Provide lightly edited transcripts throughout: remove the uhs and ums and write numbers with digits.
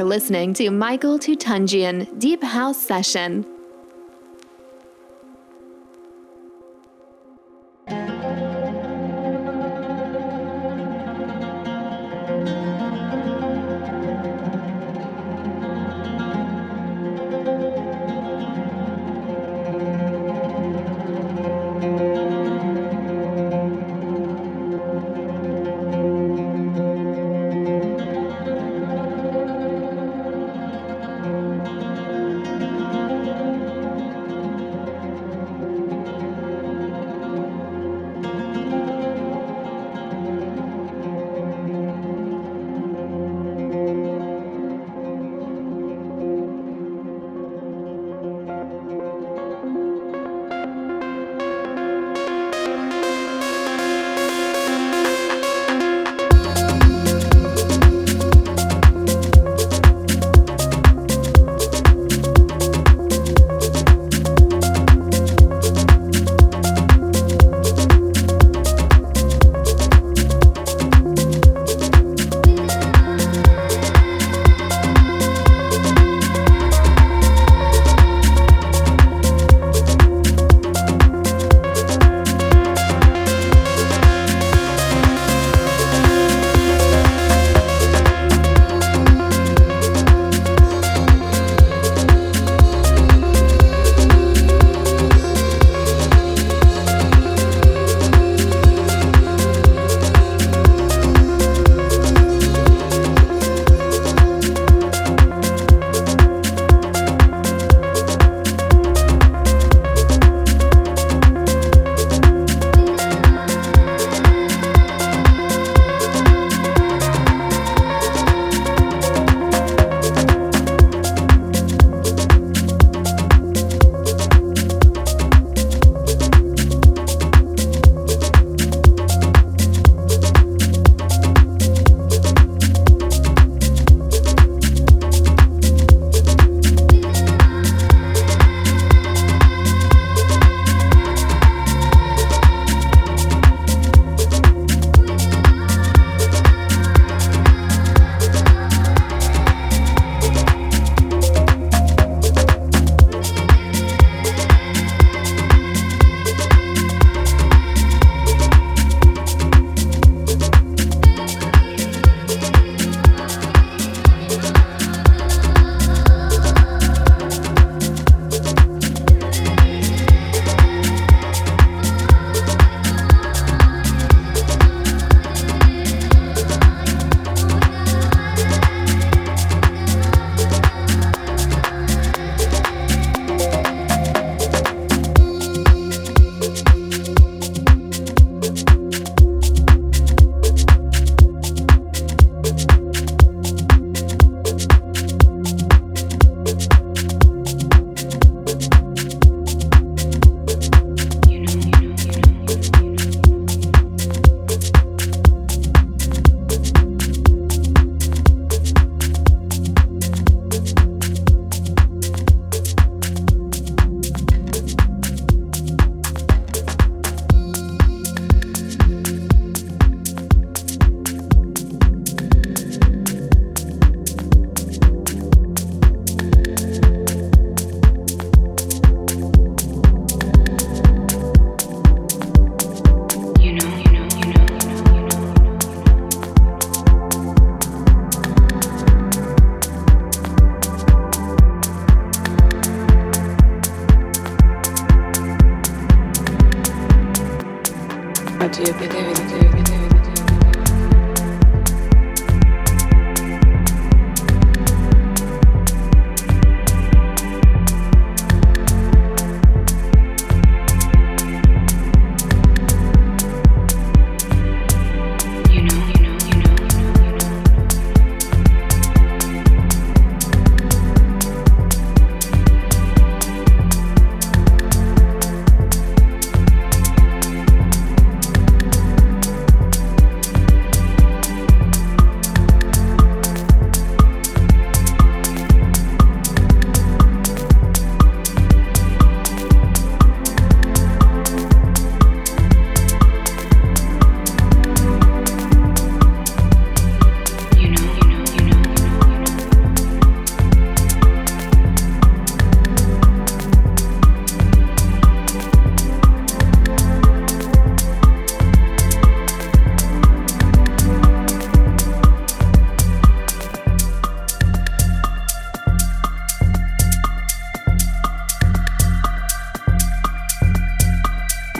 are listening to Michel Tutundjian Deep House Session.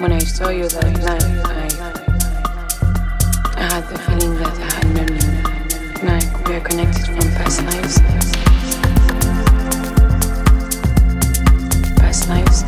When I saw you that night, I had the feeling that I had known you. Like we are connected from past lives. Past lives.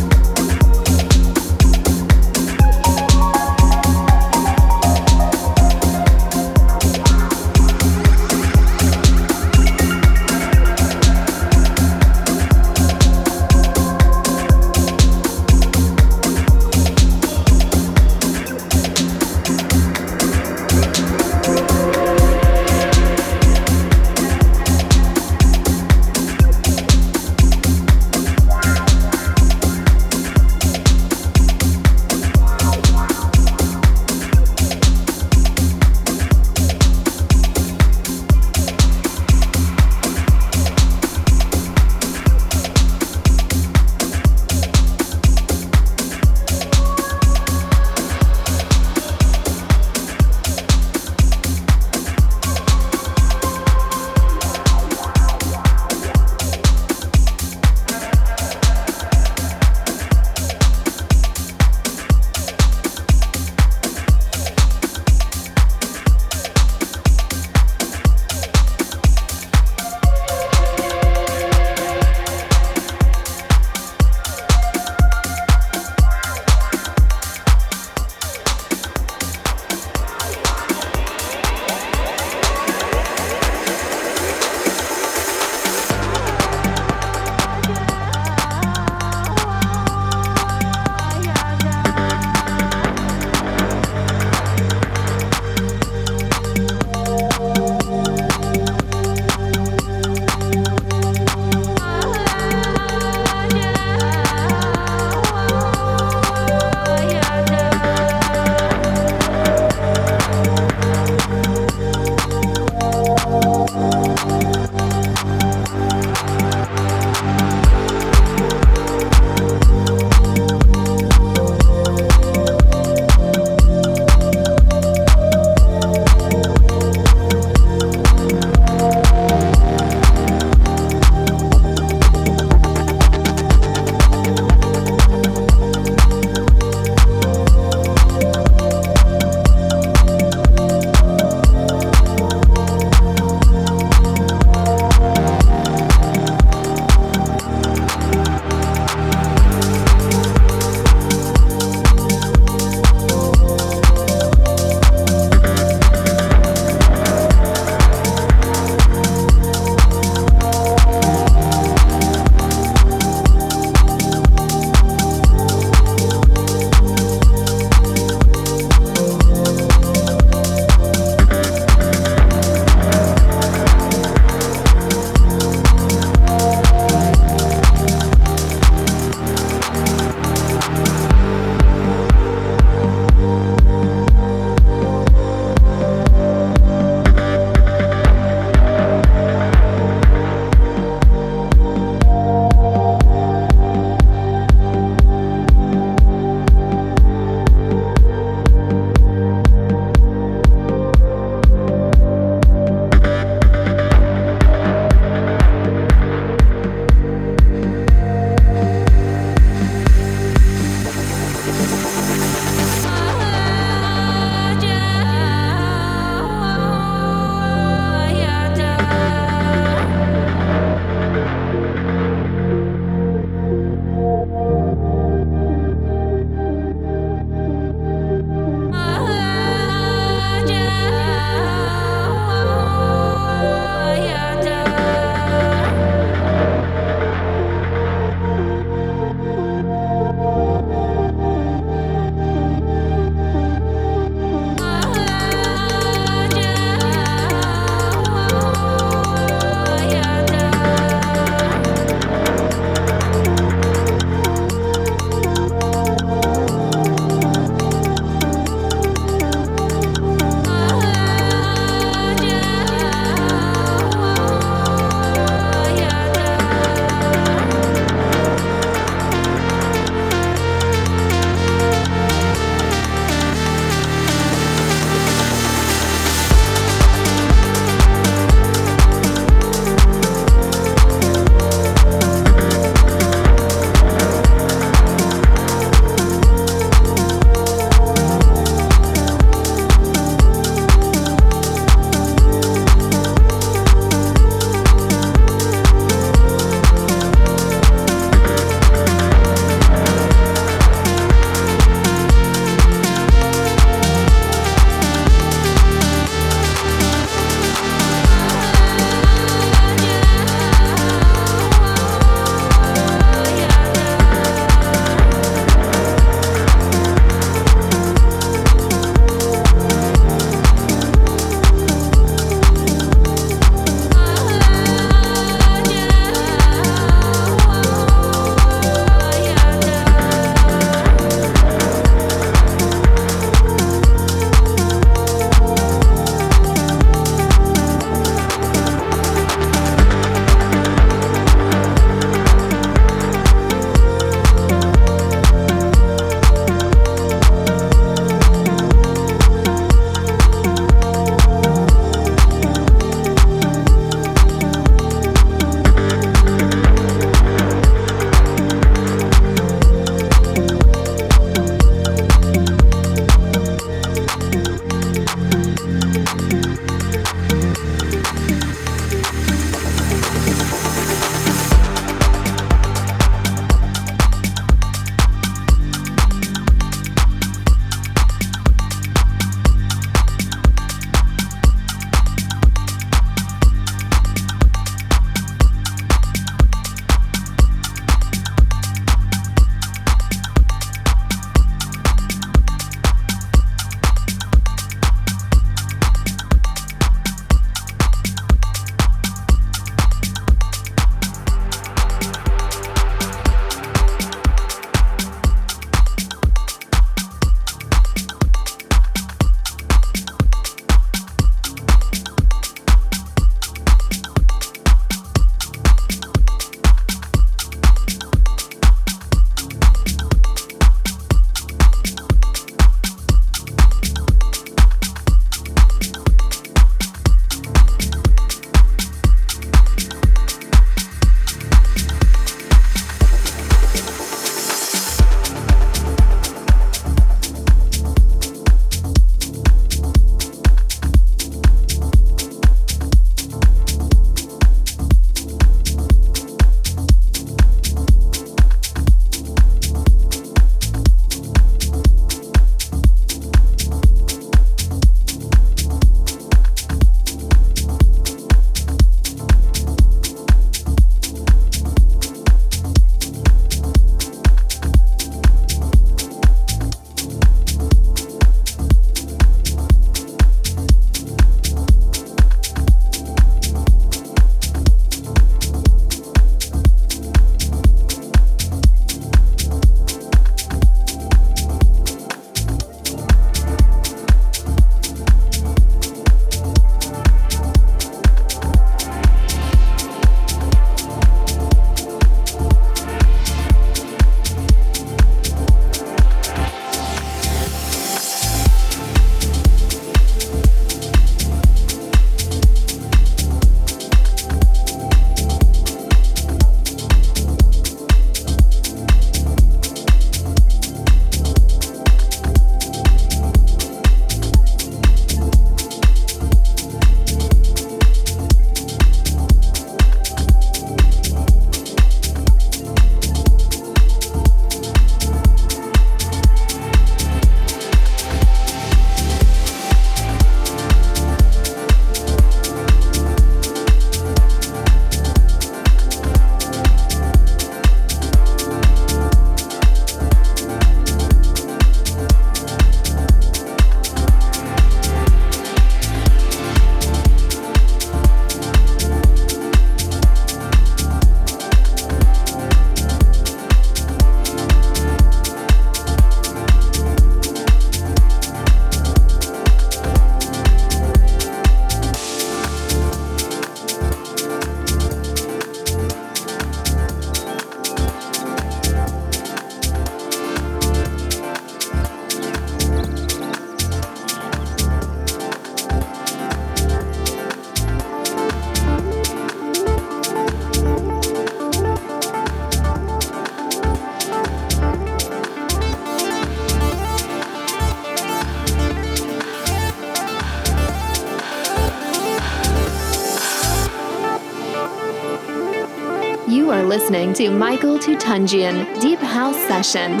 listening to Michel Tutundjian, Deep House Session.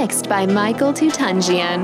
mixed by Michel Tutundjian.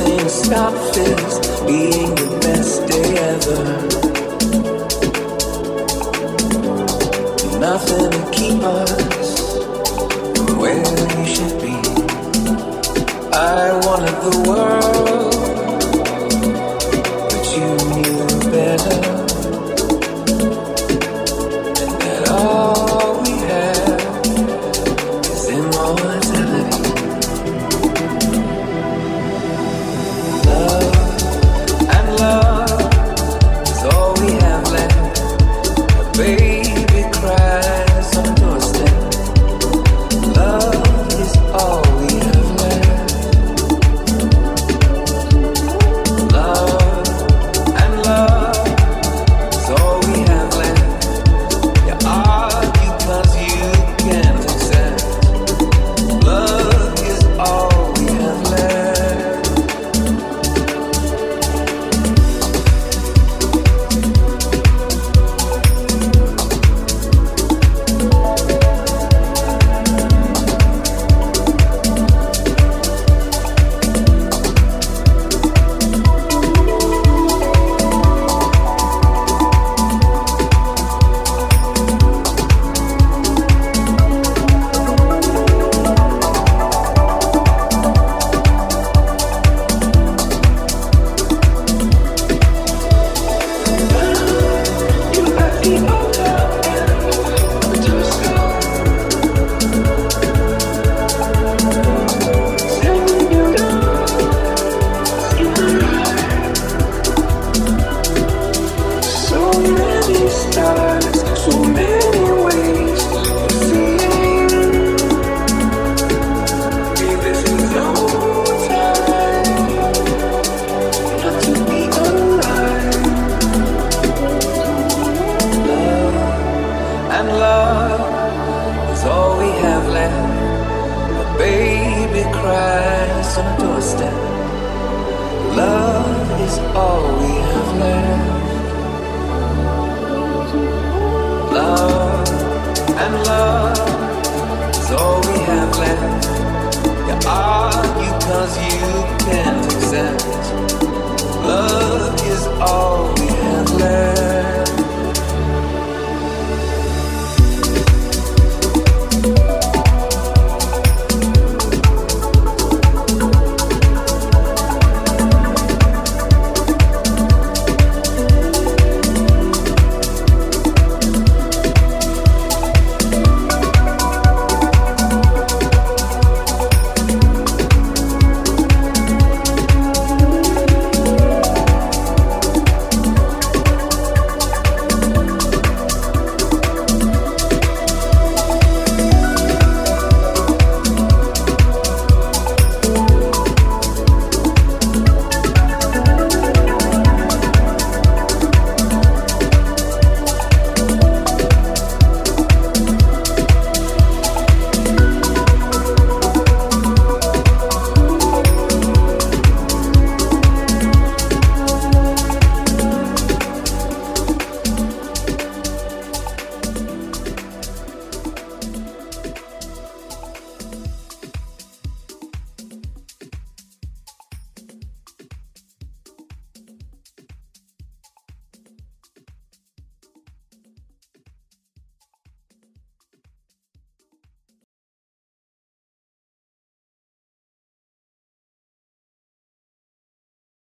nothing stops this being the best day ever. Nothing to keep us from where we should be. I wanted the world, but you knew better. And that all we have is immortality. Love and love is all we have left. A baby cries on the doorstep. Love is all we have. You